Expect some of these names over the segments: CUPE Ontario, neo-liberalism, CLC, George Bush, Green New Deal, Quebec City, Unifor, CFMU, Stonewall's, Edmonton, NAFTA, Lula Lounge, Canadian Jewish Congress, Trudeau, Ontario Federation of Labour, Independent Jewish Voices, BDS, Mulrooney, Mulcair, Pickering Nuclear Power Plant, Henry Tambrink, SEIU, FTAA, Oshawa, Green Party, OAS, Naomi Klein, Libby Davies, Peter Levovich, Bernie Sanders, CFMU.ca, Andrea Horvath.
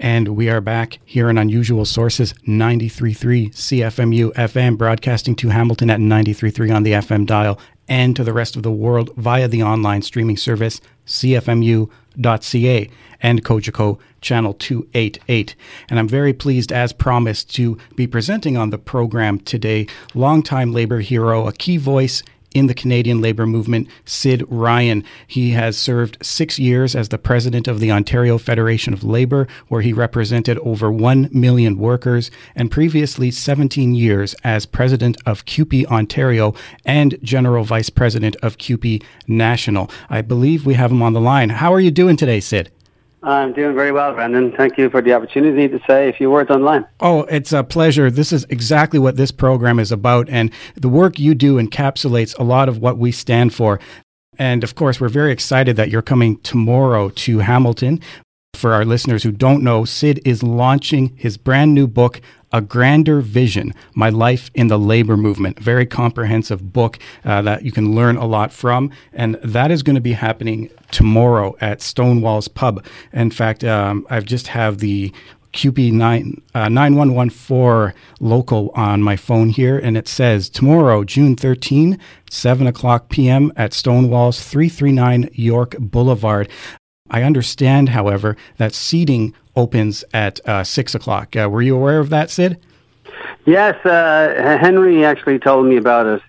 And we are back here on Unusual Sources, 93.3 CFMU FM, broadcasting to Hamilton at 93.3 on the FM dial and to the rest of the world via the online streaming service CFMU.ca and Kojiko Channel 288. And I'm very pleased, as promised, to be presenting on the program today longtime Labour hero, a key voice in the Canadian Labour movement, Sid Ryan. He has served 6 years as the president of the Ontario Federation of Labour, where he represented over 1 million workers, and previously 17 years as president of CUPE Ontario and general vice president of CUPE National. I believe we have him on the line. How are you doing today, Sid? I'm doing very well, Brendan. Thank you for the opportunity to say a few words online. Oh, it's a pleasure. This is exactly what this program is about, and the work you do encapsulates a lot of what we stand for. And of course, we're very excited that you're coming tomorrow to Hamilton. For our listeners who don't know, Sid is launching his brand new book, A Grander Vision, My Life in the Labour Movement. Very comprehensive book that you can learn a lot from. And that is going to be happening tomorrow at Stonewall's Pub. In fact, I've just have the QP9114 local on my phone here, and it says, tomorrow, June 13, 7 o'clock p.m. at Stonewall's, 339 York Boulevard. I understand, however, that seating opens at 6 o'clock. Were you aware of that, Sid? Yes, Henry actually told me about it.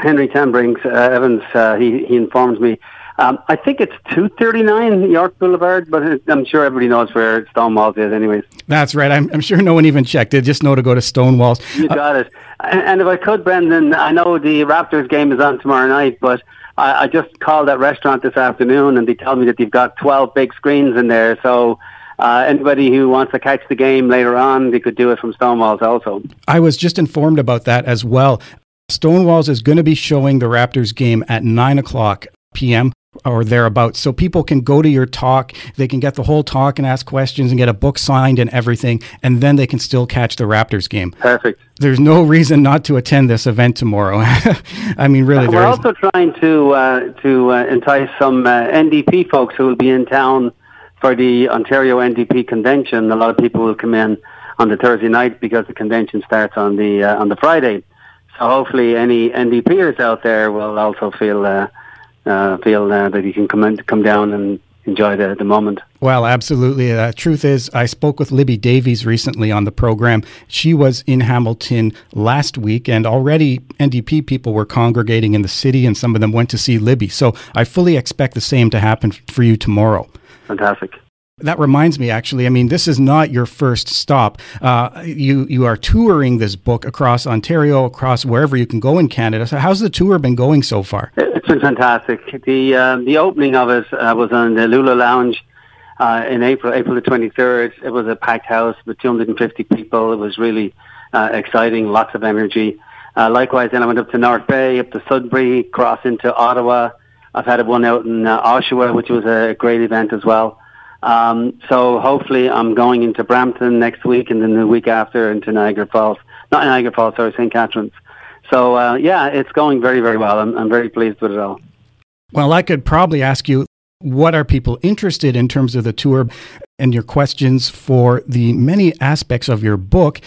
Henry Tambrink, Evans, he informed me. I think it's 239 York Boulevard, but I'm sure everybody knows where Stonewall's is anyways. That's right. I'm sure no one even checked. They just know to go to Stonewall's. You got it. And if I could, Brendan, I know the Raptors game is on tomorrow night, but I just called that restaurant this afternoon and they tell me that they've got 12 big screens in there. So anybody who wants to catch the game later on, they could do it from Stonewall's also. I was just informed about that as well. Stonewall's is going to be showing the Raptors game at 9 o'clock p.m. or thereabouts. So people can go to your talk, they can get the whole talk and ask questions and get a book signed and everything, and then they can still catch the Raptors game. Perfect. There's no reason not to attend this event tomorrow. I mean, really, there is. We're also trying to entice some NDP folks who will be in town for the Ontario NDP convention. A lot of people will come in on the Thursday night because the convention starts on the Friday. So hopefully any NDPers out there will also feel that you can come down and enjoy the moment. Well, absolutely. The truth is, I spoke with Libby Davies recently on the program. She was in Hamilton last week, and already NDP people were congregating in the city, and some of them went to see Libby. So I fully expect the same to happen for you tomorrow. Fantastic. That reminds me, actually, I mean, this is not your first stop. You are touring this book across Ontario, across wherever you can go in Canada. So how's the tour been going so far? It's been fantastic. The opening of it was on the Lula Lounge in April the 23rd. It was a packed house with 250 people. It was really exciting, lots of energy. Likewise, then I went up to North Bay, up to Sudbury, cross into Ottawa. I've had one out in Oshawa, which was a great event as well. So hopefully I'm going into Brampton next week and then the week after into St. Catharines. So, it's going very, very well. I'm very pleased with it all. Well, I could probably ask you, what are people interested in terms of the tour and your questions for the many aspects of your book?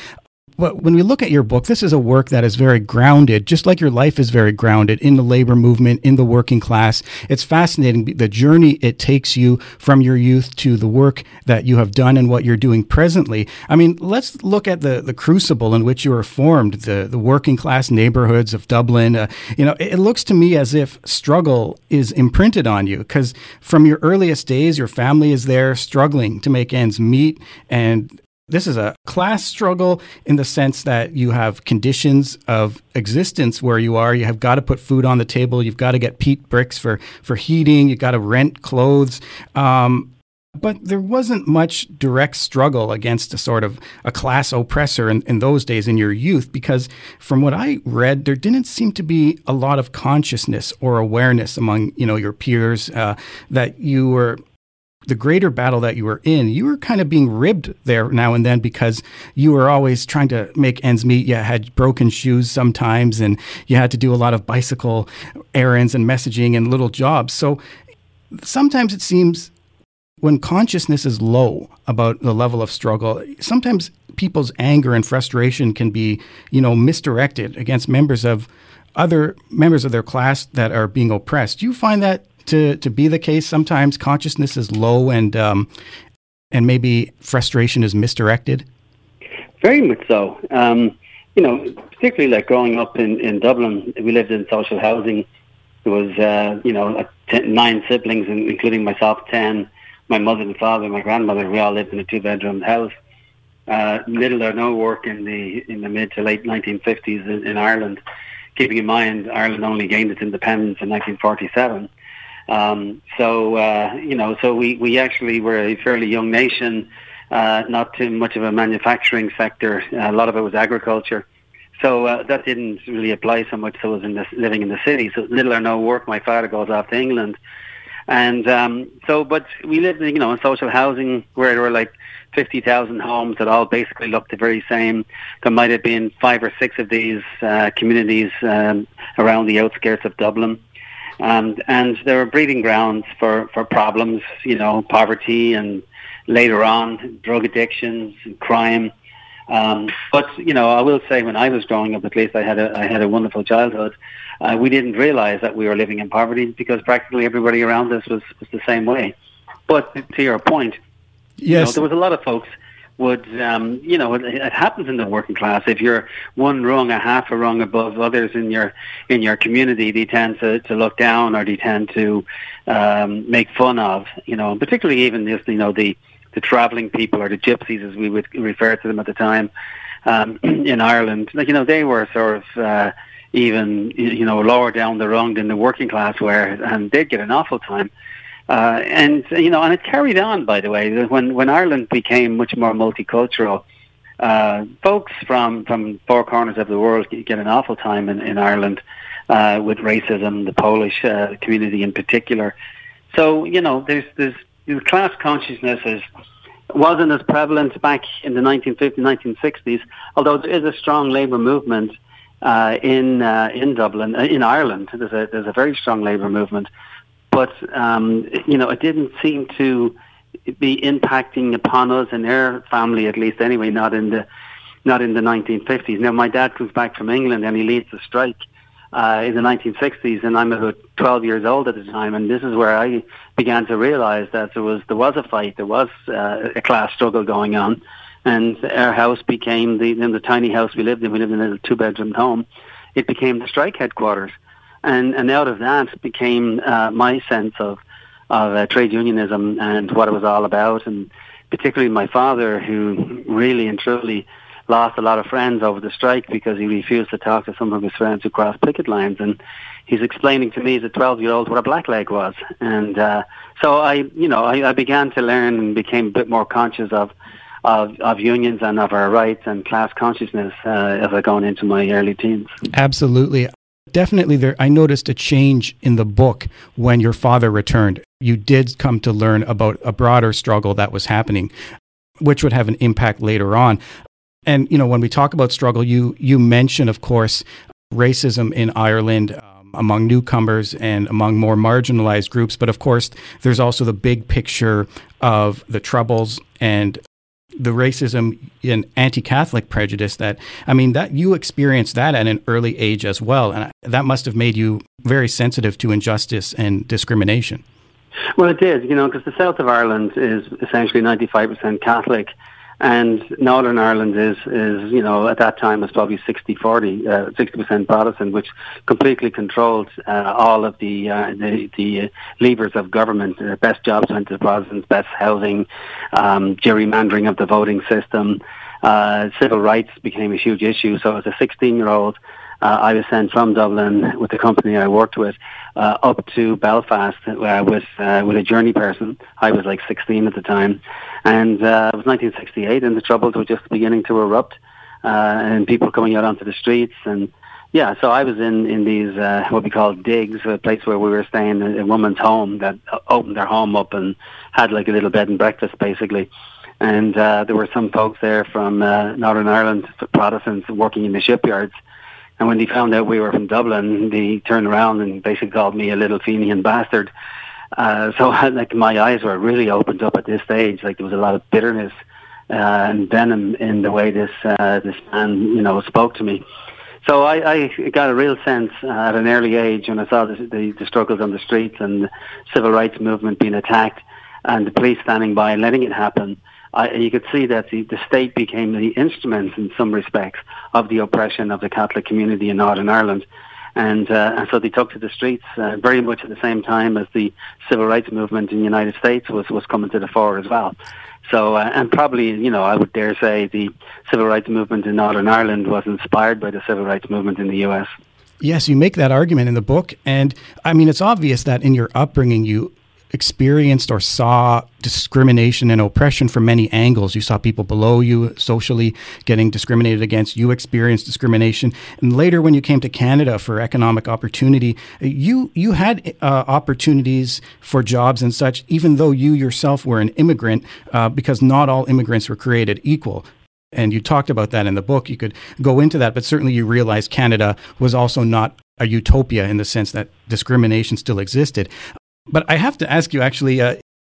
But when we look at your book, this is a work that is very grounded, just like your life is very grounded in the labor movement, in the working class. It's fascinating, the journey it takes you from your youth to the work that you have done and what you're doing presently. I mean, let's look at the crucible in which you were formed, the working class neighborhoods of Dublin. It looks to me as if struggle is imprinted on you, because from your earliest days, your family is there struggling to make ends meet, and this is a class struggle in the sense that you have conditions of existence where you are. You have got to put food on the table. You've got to get peat bricks for heating. You've got to rent clothes. But there wasn't much direct struggle against a sort of a class oppressor in those days in your youth, because from what I read, there didn't seem to be a lot of consciousness or awareness among, your peers that you were – the greater battle that you were in, you were kind of being ribbed there now and then because you were always trying to make ends meet. You had broken shoes sometimes, and you had to do a lot of bicycle errands and messaging and little jobs. So sometimes it seems when consciousness is low about the level of struggle, sometimes people's anger and frustration can be, misdirected against members of other members of their class that are being oppressed. Do you find that to be the case? Sometimes consciousness is low and maybe frustration is misdirected? Very much so. Particularly like growing up in Dublin, we lived in social housing. There was, nine siblings, including myself, 10, my mother and father, my grandmother. We all lived in a two-bedroom house. Little or no work in the mid to late 1950s in Ireland. Keeping in mind, Ireland only gained its independence in 1947. So we actually were a fairly young nation, not too much of a manufacturing sector. A lot of it was agriculture. So that didn't really apply so much. So I was living in the city. So little or no work. My father goes off to England. And but we lived, in social housing where there were like 50,000 homes that all basically looked the very same. There might have been 5 or 6 of these communities around the outskirts of Dublin. And there were breeding grounds for problems, poverty and later on drug addictions and crime. But I will say when I was growing up, at least I had a wonderful childhood. We didn't realize that we were living in poverty because practically everybody around us was the same way. But to your point, yes, there was a lot of folks would, it happens in the working class. If you're one rung, a half a rung above others in your community, they tend to look down or they tend to make fun of, particularly even this, the traveling people or the gypsies, as we would refer to them at the time, in Ireland. They were sort of even lower down the rung than the working class were, and they'd get an awful time. And it carried on, by the way. When Ireland became much more multicultural, folks from four corners of the world get an awful time in Ireland with racism, the Polish community in particular. So, there's the class consciousness wasn't as prevalent back in the 1950s, 1960s, although there is a strong labour movement in Dublin, in Ireland. There's a very strong labour movement, but it didn't seem to be impacting upon us and their family, at least anyway, not in the 1950s. Now my dad comes back from England and he leads the strike in the 1960s, and I'm about 12 years old at the time, and this is where I began to realize that there was a fight, there was a class struggle going on, and our house became, the tiny house we lived in a little two-bedroom home, it became the strike headquarters, and out of that became my sense of trade unionism and what it was all about, and particularly my father, who really and truly lost a lot of friends over the strike because he refused to talk to some of his friends who crossed picket lines. And he's explaining to me as a 12-year-old what a blackleg was. And so I began to learn and became a bit more conscious of unions and of our rights and class consciousness as I gone into my early teens. Absolutely. Definitely there, I noticed a change in the book when your father returned. You did come to learn about a broader struggle that was happening, which would have an impact later on. And, when we talk about struggle, you mention, of course, racism in Ireland among newcomers and among more marginalized groups. But, of course, there's also the big picture of the Troubles and the racism and anti-Catholic prejudice that you experienced that at an early age as well. And that must have made you very sensitive to injustice and discrimination. Well, it did, because the south of Ireland is essentially 95% Catholic. And Northern Ireland is at that time was probably 60% Protestant, which completely controlled all of the levers of government. Best jobs went to the Protestants, best housing, gerrymandering of the voting system. Civil rights became a huge issue. So as a 16-year-old, I was sent from Dublin with the company I worked with up to Belfast with a journey person. I was like 16 at the time, and it was 1968, and the Troubles were just beginning to erupt, and people coming out onto the streets, and yeah, so I was in these what we call digs, a place where we were staying, a woman's home that opened their home up and had like a little bed and breakfast basically. And there were some folks there from Northern Ireland, Protestants working in the shipyards. And when they found out we were from Dublin, they turned around and basically called me a little Fenian bastard. So, like, my eyes were really opened up at this stage. Like, there was a lot of bitterness and venom in the way this man, you know, spoke to me. So I got a real sense at an early age when I saw the struggles on the streets and the civil rights movement being attacked and the police standing by and letting it happen. You could see that the state became the instrument in some respects of the oppression of the Catholic community in Northern Ireland. And so they took to the streets very much at the same time as the civil rights movement in the United States was coming to the fore as well. So, and probably, you know, I would dare say the civil rights movement in Northern Ireland was inspired by the civil rights movement in the U.S. Yes, you make that argument in the book. And, I mean, it's obvious that in your upbringing you experienced or saw discrimination and oppression from many angles. You saw people below you socially getting discriminated against. You experienced discrimination. And later when you came to Canada for economic opportunity, you had opportunities for jobs and such, even though you yourself were an immigrant, because not all immigrants were created equal. And you talked about that in the book. You could go into that, but certainly you realized Canada was also not a utopia in the sense that discrimination still existed. But I have to ask you, actually,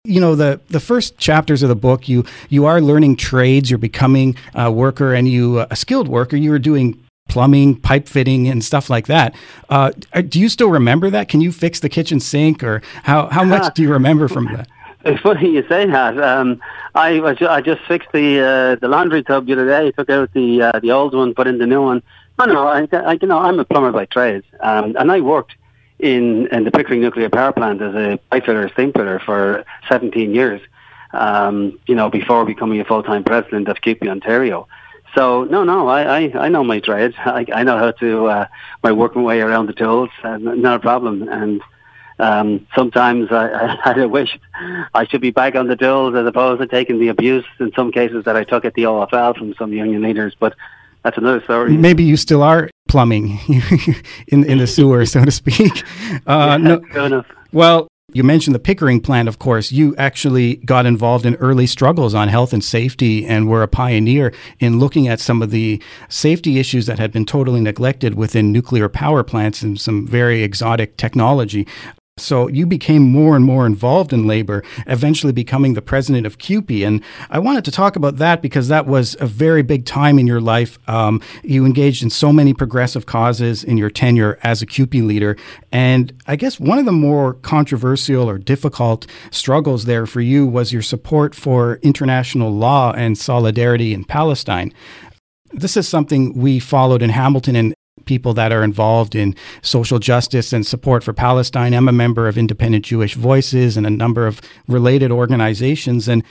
you know, the first chapters of the book, you are learning trades, you're becoming a worker, and a skilled worker. You were doing plumbing, pipe fitting, and stuff like that. Do you still remember that? Can you fix the kitchen sink, or how much do you remember from that? It's funny you say that. I just fixed the laundry tub the other day. I took out the old one, put in the new one. I I'm a plumber by trade, and I worked in the Pickering Nuclear Power Plant as a pipefitter, steam fitter for 17 years, you know, before becoming a full-time president of CUPE Ontario. So, I know my trade. I know how to work my way around the tools, not a problem. And sometimes I wish I should be back on the tools as opposed to taking the abuse in some cases that I took at the OFL from some union leaders, but that's another story. Maybe you still are plumbing in the sewer, so to speak. Fair enough. Well, you mentioned the Pickering plant, of course. You actually got involved in early struggles on health and safety and were a pioneer in looking at some of the safety issues that had been totally neglected within nuclear power plants and some very exotic technology. So you became more and more involved in labor, eventually becoming the president of CUPE. And I wanted to talk about that because that was a very big time in your life. You engaged in so many progressive causes in your tenure as a CUPE leader. And I guess one of the more controversial or difficult struggles there for you was your support for international law and solidarity in Palestine. This is something we followed in Hamilton and people that are involved in social justice and support for Palestine. I'm a member of Independent Jewish Voices and a number of related organizations. And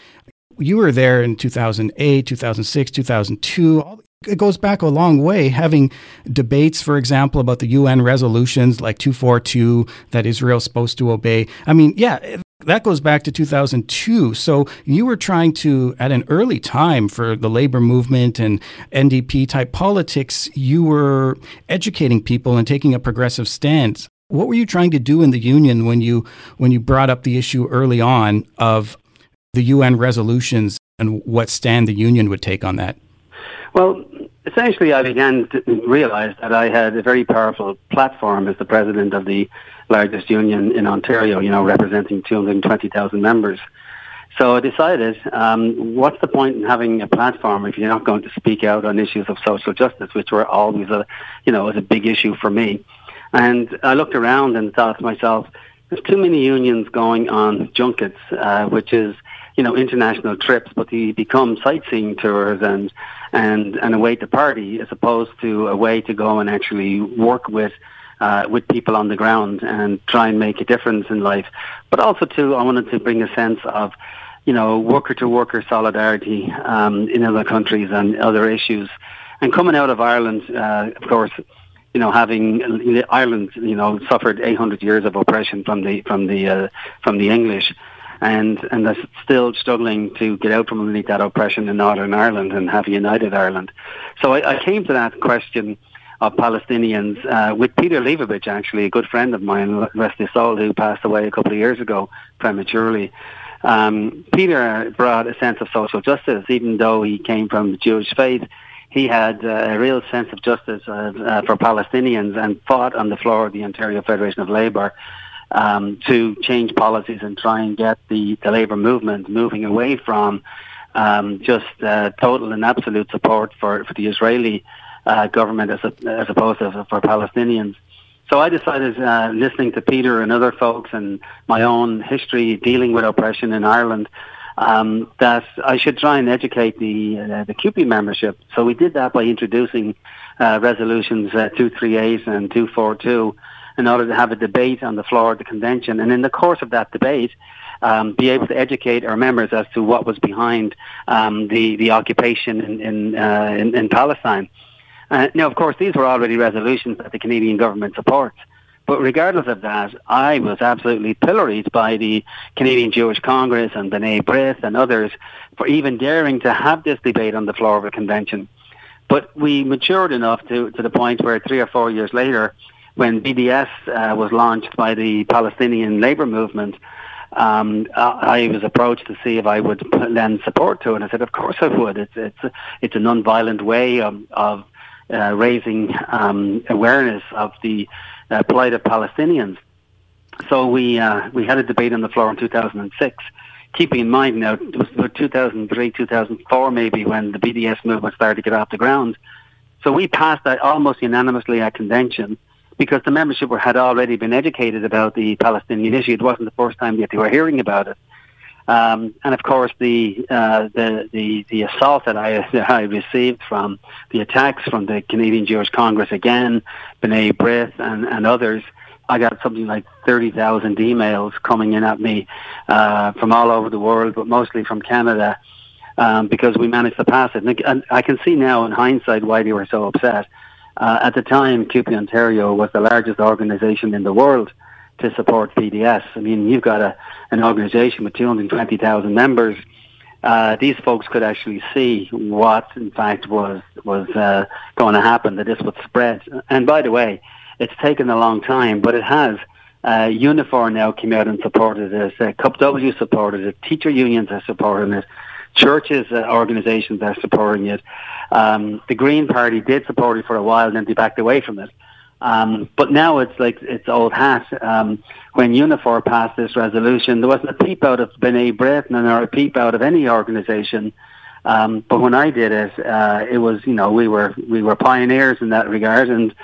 you were there in 2008, 2006, 2002. It goes back a long way, having debates, for example, about the UN resolutions like 242 that Israel's supposed to obey. I mean, yeah, that goes back to 2002. So you were trying to, at an early time for the labor movement and NDP-type politics, you were educating people and taking a progressive stance. What were you trying to do in the union when you brought up the issue early on of the UN resolutions and what stand the union would take on that? Well, essentially, I began to realize that I had a very powerful platform as the president of the largest union in Ontario, you know, representing 220,000 members. So I decided, what's the point in having a platform if you're not going to speak out on issues of social justice, which were always a big issue for me. And I looked around and thought to myself, there's too many unions going on junkets, which is, you know, international trips, but they become sightseeing tours and a way to party as opposed to a way to go and actually work with people on the ground and try and make a difference in life. But also, too, I wanted to bring a sense of, you know, worker-to-worker solidarity in other countries and other issues. And coming out of Ireland, of course, you know, having Ireland, you know, suffered 800 years of oppression from the English. And they're still struggling to get out from underneath that oppression in Northern Ireland and have a united Ireland. So I came to that question of Palestinians with Peter Levovich, actually, a good friend of mine, rest his soul, who passed away a couple of years ago prematurely. Peter brought a sense of social justice. Even though he came from the Jewish faith, he had a real sense of justice for Palestinians and fought on the floor of the Ontario Federation of Labour to change policies and try and get the labour movement moving away from just total and absolute support for the Israeli government as opposed to for Palestinians. So I decided, listening to Peter and other folks and my own history dealing with oppression in Ireland, that I should try and educate the CUPE membership. So we did that by introducing resolutions 238 and 242 in order to have a debate on the floor of the convention. And in the course of that debate, be able to educate our members as to what was behind the occupation in Palestine. Now, of course, these were already resolutions that the Canadian government supports. But regardless of that, I was absolutely pilloried by the Canadian Jewish Congress and B'nai B'rith and others for even daring to have this debate on the floor of a convention. But we matured enough to the point where 3 or 4 years later, when BDS was launched by the Palestinian Labour Movement, I was approached to see if I would lend support to it. I said, of course I would. It's a non-violent way of raising awareness of the plight of Palestinians. So we had a debate on the floor in 2006, keeping in mind now, it was about 2003, 2004 maybe, when the BDS movement started to get off the ground. So we passed that almost unanimously at convention, because the membership had already been educated about the Palestinian issue. It wasn't the first time that they were hearing about it. And of course, the assault that I received from the attacks from the Canadian Jewish Congress again, B'nai B'rith and others, I got something like 30,000 emails coming in at me from all over the world, but mostly from Canada, because we managed to pass it. And I can see now in hindsight why they were so upset. At the time, CUPE Ontario was the largest organisation in the world to support BDS. I mean, you've got an organisation with 220,000 members. These folks could actually see what, in fact, was going to happen, that this would spread. And by the way, it's taken a long time, but it has. Unifor now came out and supported it. CUPW supported it. Teacher unions are supporting it. Churches, organizations are supporting it. The Green Party did support it for a while, then they backed away from it. But now it's like it's old hat. When Unifor passed this resolution, there wasn't a peep out of B'nai B'rith or a peep out of any organization. But when I did it, it was, you know, we were pioneers in that regard, and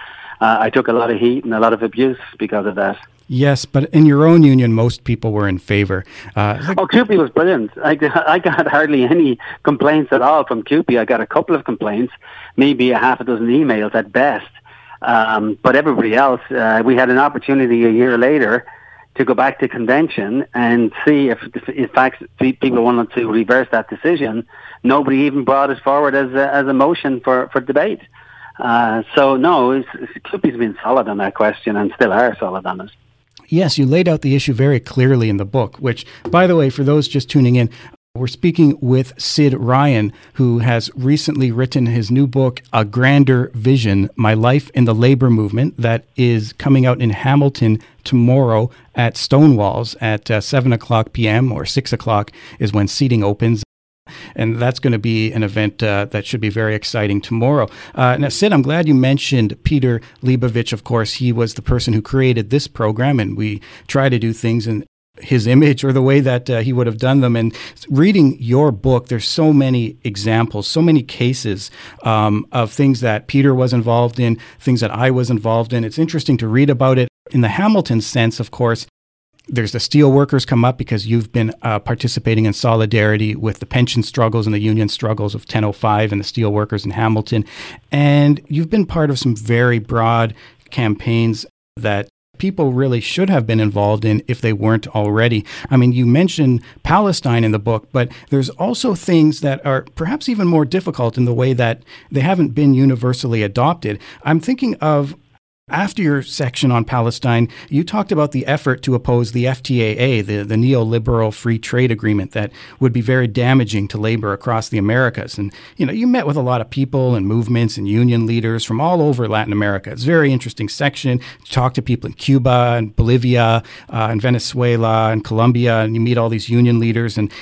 I took a lot of heat and a lot of abuse because of that. Yes, but in your own union, most people were in favor. CUPE was brilliant. I got hardly any complaints at all from CUPE. I got a couple of complaints, maybe a half a dozen emails at best. But everybody else, we had an opportunity a year later to go back to convention and see if in fact, people wanted to reverse that decision. Nobody even brought it forward as a motion for debate. So, no, CUPE's been solid on that question and still are solid on it. Yes, you laid out the issue very clearly in the book, which, by the way, for those just tuning in, we're speaking with Sid Ryan, who has recently written his new book, A Grander Vision, My Life in the Labor Movement, that is coming out in Hamilton tomorrow at Stonewall's at 7 o'clock p.m. or 6 o'clock is when seating opens. And that's going to be an event that should be very exciting tomorrow. Now, Sid, I'm glad you mentioned Peter Levovich. Of course, he was the person who created this program, and we try to do things in his image or the way that he would have done them. And reading your book, there's so many examples, so many cases of things that Peter was involved in, things that I was involved in. It's interesting to read about it. In the Hamilton sense, of course, there's the steel workers come up because you've been participating in solidarity with the pension struggles and the union struggles of 1005 and the steel workers in Hamilton. And you've been part of some very broad campaigns that people really should have been involved in if they weren't already. I mean, you mentioned Palestine in the book, but there's also things that are perhaps even more difficult in the way that they haven't been universally adopted. I'm thinking of after your section on Palestine, you talked about the effort to oppose the FTAA, the neoliberal free trade agreement that would be very damaging to labor across the Americas. And, you know, you met with a lot of people and movements and union leaders from all over Latin America. It's a very interesting section. You talk to people in Cuba and Bolivia and Venezuela and Colombia, and you meet all these union leaders. And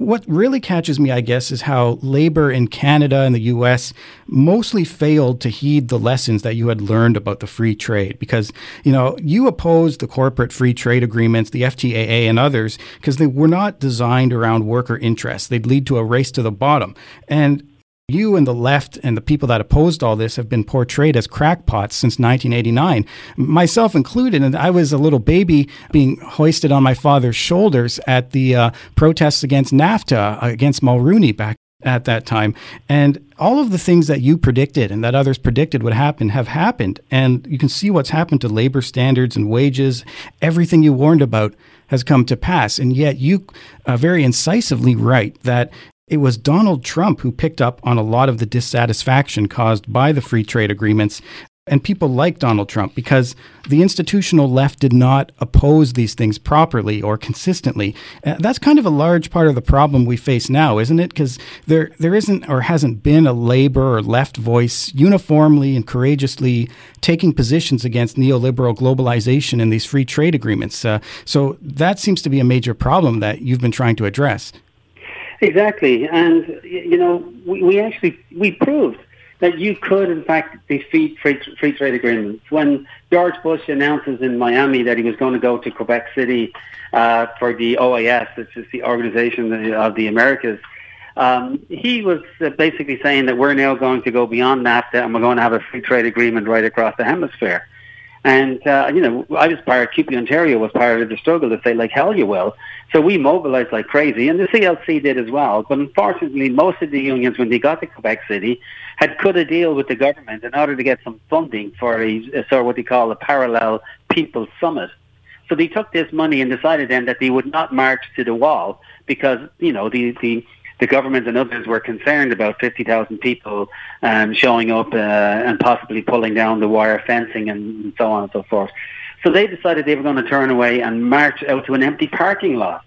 what really catches me, I guess, is how Labour in Canada and the U.S. mostly failed to heed the lessons that you had learned about the free trade. Because, you know, you opposed the corporate free trade agreements, the FTAA and others, because they were not designed around worker interests. They'd lead to a race to the bottom. And you and the left and the people that opposed all this have been portrayed as crackpots since 1989, myself included. And I was a little baby being hoisted on my father's shoulders at the protests against NAFTA, against Mulrooney back at that time. And all of the things that you predicted and that others predicted would happen have happened. And you can see what's happened to labor standards and wages. Everything you warned about has come to pass. And yet you very incisively write that it was Donald Trump who picked up on a lot of the dissatisfaction caused by the free trade agreements, and people like Donald Trump because the institutional left did not oppose these things properly or consistently. That's kind of a large part of the problem we face now, isn't it? Because there isn't or hasn't been a labor or left voice uniformly and courageously taking positions against neoliberal globalization and these free trade agreements. So that seems to be a major problem that you've been trying to address. Exactly, and you know we proved that you could, in fact, defeat free trade agreements. When George Bush announces in Miami that he was going to go to Quebec City for the OAS, which is the Organization of the Americas, he was basically saying that we're now going to go beyond NAFTA and we're going to have a free trade agreement right across the hemisphere. And, you know, I was part of CUPE Ontario was part of the struggle to say, like, hell you will. So we mobilized like crazy, and the CLC did as well. But unfortunately, most of the unions, when they got to Quebec City, had cut a deal with the government in order to get some funding for a sort of what they call a parallel people summit. So they took this money and decided then that they would not march to the wall because, you know, the government and others were concerned about 50,000 people showing up and possibly pulling down the wire fencing and so on and so forth. So they decided they were going to turn away and march out to an empty parking lot.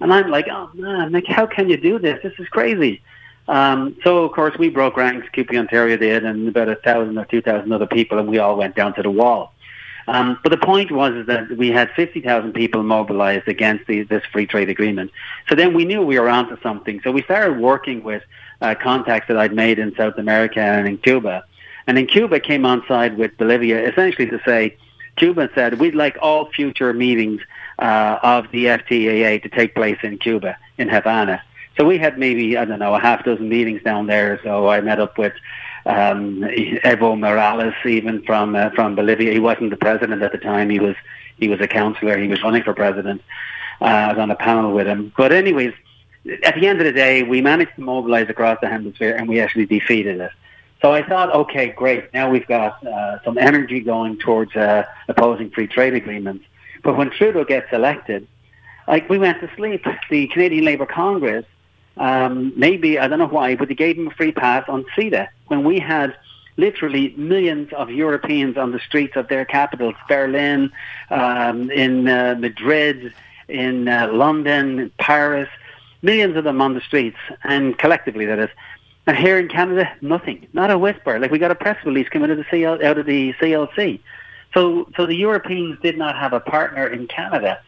And I'm like, oh man, like how can you do this? This is crazy. So of course we broke ranks, CUPE Ontario did, and about 1,000 or 2,000 other people, and we all went down to the wall. But the point was is that we had 50,000 people mobilized against this free trade agreement. So then we knew we were onto something. So we started working with contacts that I'd made in South America and in Cuba. And in Cuba came on side with Bolivia, essentially to say, Cuba said, we'd like all future meetings of the FTAA to take place in Cuba, in Havana. So we had maybe, I don't know, a half dozen meetings down there. So I met up with Evo Morales, even from Bolivia. He wasn't the president at the time. He was a councillor. He was running for president. I was on a panel with him. But anyways, at the end of the day, we managed to mobilize across the hemisphere, and we actually defeated it. So I thought, okay, great. Now we've got some energy going towards opposing free trade agreements. But when Trudeau gets elected, like we went to sleep. The Canadian Labour Congress, maybe, I don't know why, but they gave him a free pass on CETA when we had literally millions of Europeans on the streets of their capitals, Berlin, in Madrid, in London, in Paris, millions of them on the streets, and collectively that is. And here in Canada, nothing, not a whisper. Like we got a press release coming out of the CLC. So the Europeans did not have a partner in Canada.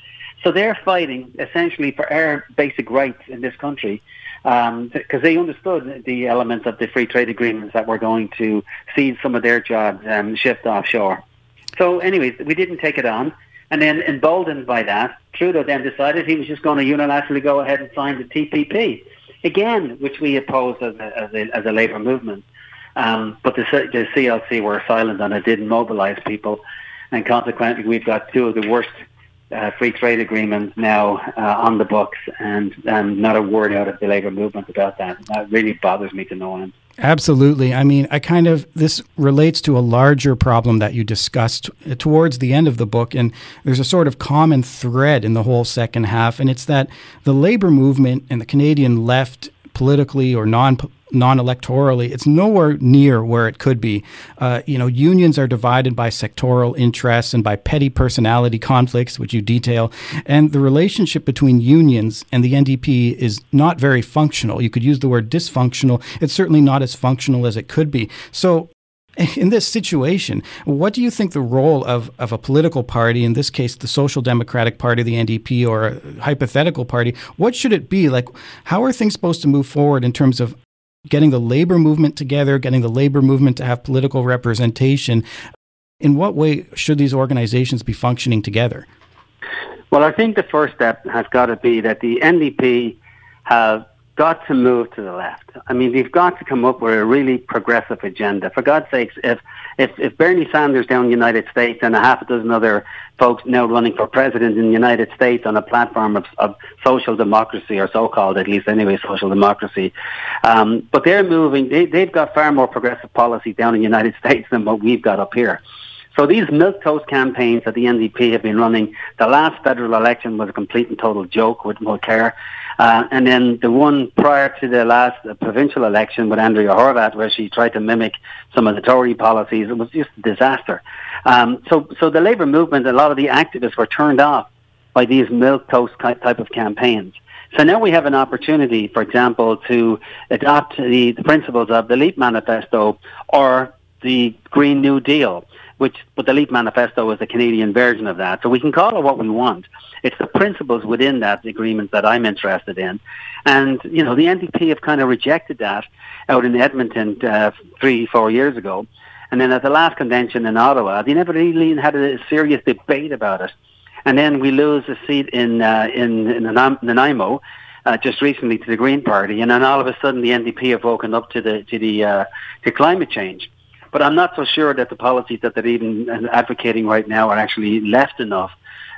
So they're fighting essentially for our basic rights in this country because they understood the elements of the free trade agreements that were going to cede some of their jobs and shift offshore. So anyways, we didn't take it on. And then emboldened by that, Trudeau then decided he was just going to unilaterally go ahead and sign the TPP, again, which we opposed as a labour movement. But the CLC were silent on it, didn't mobilise people. And consequently, we've got two of the worst free trade agreement now on the books, and not a word out of the labour movement about that. That really bothers me to no end. Absolutely. I mean, this relates to a larger problem that you discussed towards the end of the book, and there's a sort of common thread in the whole second half, and it's that the labour movement and the Canadian left, politically or non-electorally, it's nowhere near where it could be. You know, unions are divided by sectoral interests and by petty personality conflicts, which you detail. And the relationship between unions and the NDP is not very functional. You could use the word dysfunctional. It's certainly not as functional as it could be. So in this situation, what do you think the role of a political party, in this case the Social Democratic Party, the NDP, or a hypothetical party, what should it be? Like, how are things supposed to move forward in terms of getting the labor movement together, getting the labor movement to have political representation? In what way should these organizations be functioning together? Well, I think the first step has got to be that the NDP have got to move to the left. I mean, they've got to come up with a really progressive agenda. For God's sakes, if Bernie Sanders down in the United States and a half a dozen other folks now running for president in the United States on a platform of social democracy, or so-called, at least anyway, social democracy, but they're moving, they've got far more progressive policy down in the United States than what we've got up here. So these milquetoast campaigns that the NDP have been running, the last federal election was a complete and total joke with Mulcair, and then the one prior to the last provincial election with Andrea Horvath, where she tried to mimic some of the Tory policies, it was just a disaster. So the labour movement, a lot of the activists were turned off by these milquetoast type of campaigns. So now we have an opportunity, for example, to adopt the principles of the Leap Manifesto or the Green New Deal, but the Leap Manifesto is a Canadian version of that. So we can call it what we want. It's the principles within that agreement that I'm interested in. And, you know, the NDP have kind of rejected that out in Edmonton 3-4 years ago. And then at the last convention in Ottawa, they never really had a serious debate about it. And then we lose a seat in Nanaimo just recently to the Green Party. And then all of a sudden the NDP have woken up to climate change. But I'm not so sure that the policies that they're even advocating right now are actually left enough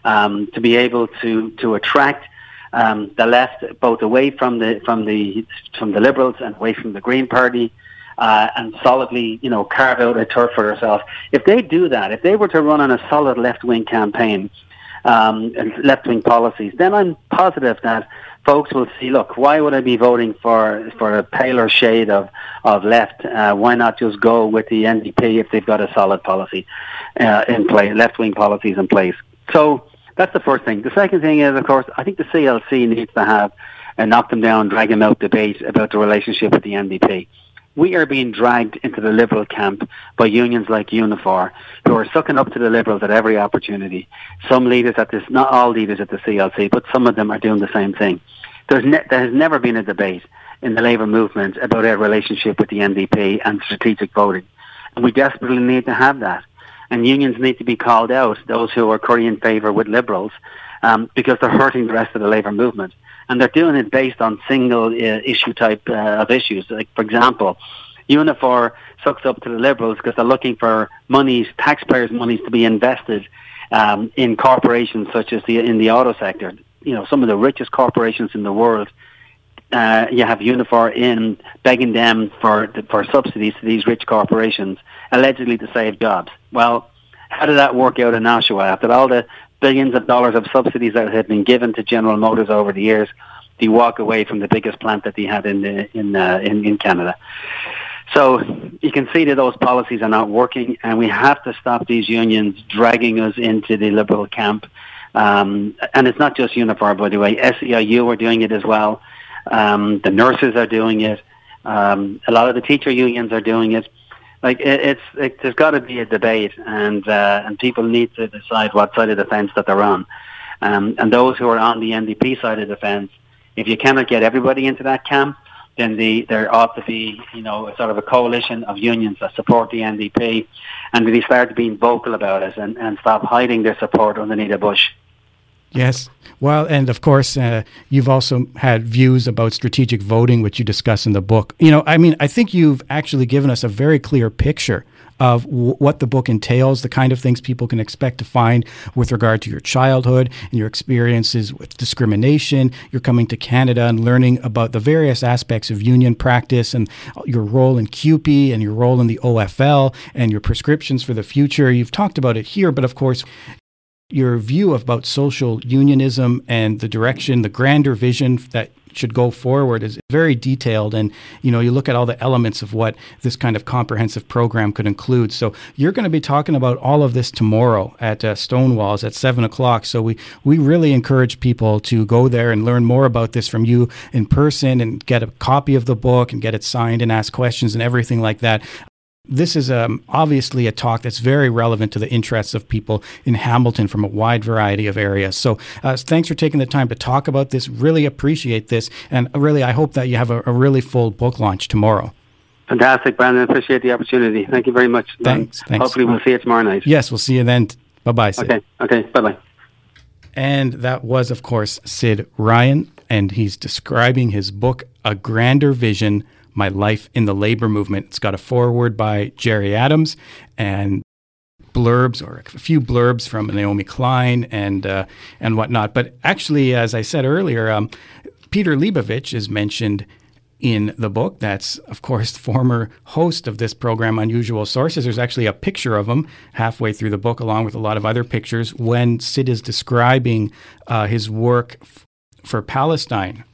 to be able to attract the left, both away from the Liberals and away from the Green Party, and solidly, you know, carve out a turf for herself. If they do that, if they were to run on a solid left-wing campaign and left-wing policies, then I'm positive that folks will see, look, why would I be voting for a paler shade of left? Why not just go with the NDP if they've got a solid policy in place, left-wing policies in place? So that's the first thing. The second thing is, of course, I think the CLC needs to have a knock-them-down, drag-them-out debate about the relationship with the NDP. We are being dragged into the Liberal camp by unions like Unifor, who are sucking up to the Liberals at every opportunity. Some leaders at this, not all leaders at the CLC, but some of them are doing the same thing. There has never been a debate in the labour movement about our relationship with the NDP and strategic voting. And we desperately need to have that. And unions need to be called out, those who are currying favour with Liberals, because they're hurting the rest of the labour movement. And they're doing it based on single issue type of issues. Like, for example, Unifor sucks up to the Liberals because they're looking for monies, taxpayers' monies, to be invested in corporations such as in the auto sector. You know, some of the richest corporations in the world. You have Unifor in begging them for subsidies to these rich corporations, allegedly to save jobs. Well, how did that work out in Oshawa after all the billions of dollars of subsidies that had been given to General Motors over the years? They walk away from the biggest plant that they had in Canada. So you can see that those policies are not working, and we have to stop these unions dragging us into the Liberal camp. And it's not just Unifor, by the way. SEIU are doing it as well. The nurses are doing it. A lot of the teacher unions are doing it. Like, there's got to be a debate, and people need to decide what side of the fence that they're on. And those who are on the NDP side of the fence, if you cannot get everybody into that camp, then there ought to be, you know, a sort of a coalition of unions that support the NDP, and really start being vocal about it and stop hiding their support underneath a bush. Yes. Well, and of course, you've also had views about strategic voting, which you discuss in the book. You know, I mean, I think you've actually given us a very clear picture of what the book entails, the kind of things people can expect to find with regard to your childhood and your experiences with discrimination, your coming to Canada and learning about the various aspects of union practice and your role in CUPE and your role in the OFL and your prescriptions for the future. You've talked about it here, but of course, your view about social unionism and the direction, the grander vision that should go forward is very detailed. And, you know, you look at all the elements of what this kind of comprehensive program could include. So you're going to be talking about all of this tomorrow at Stonewall's at 7:00. So we really encourage people to go there and learn more about this from you in person and get a copy of the book and get it signed and ask questions and everything like that. This is obviously a talk that's very relevant to the interests of people in Hamilton from a wide variety of areas. So thanks for taking the time to talk about this. Really appreciate this. And really, I hope that you have a really full book launch tomorrow. Fantastic, Brandon. Appreciate the opportunity. Thank you very much. Thanks. Hopefully we'll see you tomorrow night. Yes, we'll see you then. Bye-bye, Sid. Okay. Bye-bye. And that was, of course, Sid Ryan. And he's describing his book, A Grander Vision, My Life in the Labor Movement. It's got a foreword by Jerry Adams and blurbs, or a few blurbs, from Naomi Klein and whatnot. But actually, as I said earlier, Peter Levovich is mentioned in the book. That's, of course, the former host of this program, Unusual Sources. There's actually a picture of him halfway through the book, along with a lot of other pictures, when Sid is describing his work for Palestine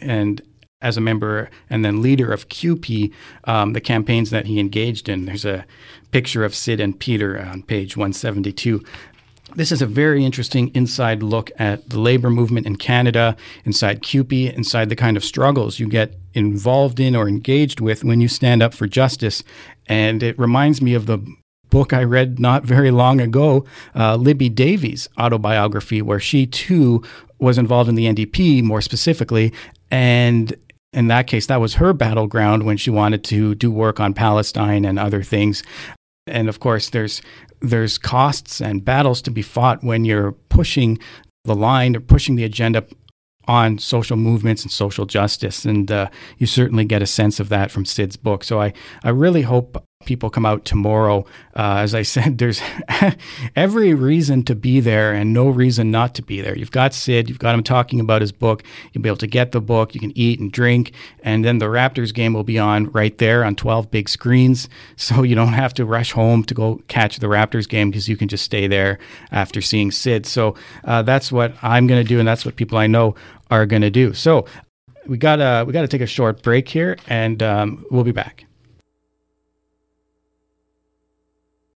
and as a member and then leader of CUPE, the campaigns that he engaged in. There's a picture of Sid and Peter on page 172. This is a very interesting inside look at the labor movement in Canada, inside CUPE, inside the kind of struggles you get involved in or engaged with when you stand up for justice. And it reminds me of the book I read not very long ago, Libby Davies' autobiography, where she too was involved in the NDP more specifically. And in that case, that was her battleground when she wanted to do work on Palestine and other things. And of course, there's costs and battles to be fought when you're pushing the line or pushing the agenda on social movements and social justice. And you certainly get a sense of that from Sid's book. So I really hope people come out tomorrow. As I said, there's every reason to be there and no reason not to be there. You've got Sid, you've got him talking about his book. You'll be able to get the book. You can eat and drink. And then the Raptors game will be on right there on 12 big screens. So you don't have to rush home to go catch the Raptors game, because you can just stay there after seeing Sid. So that's what I'm going to do. And that's what people I know are going to do. So we got to take a short break here, and we'll be back.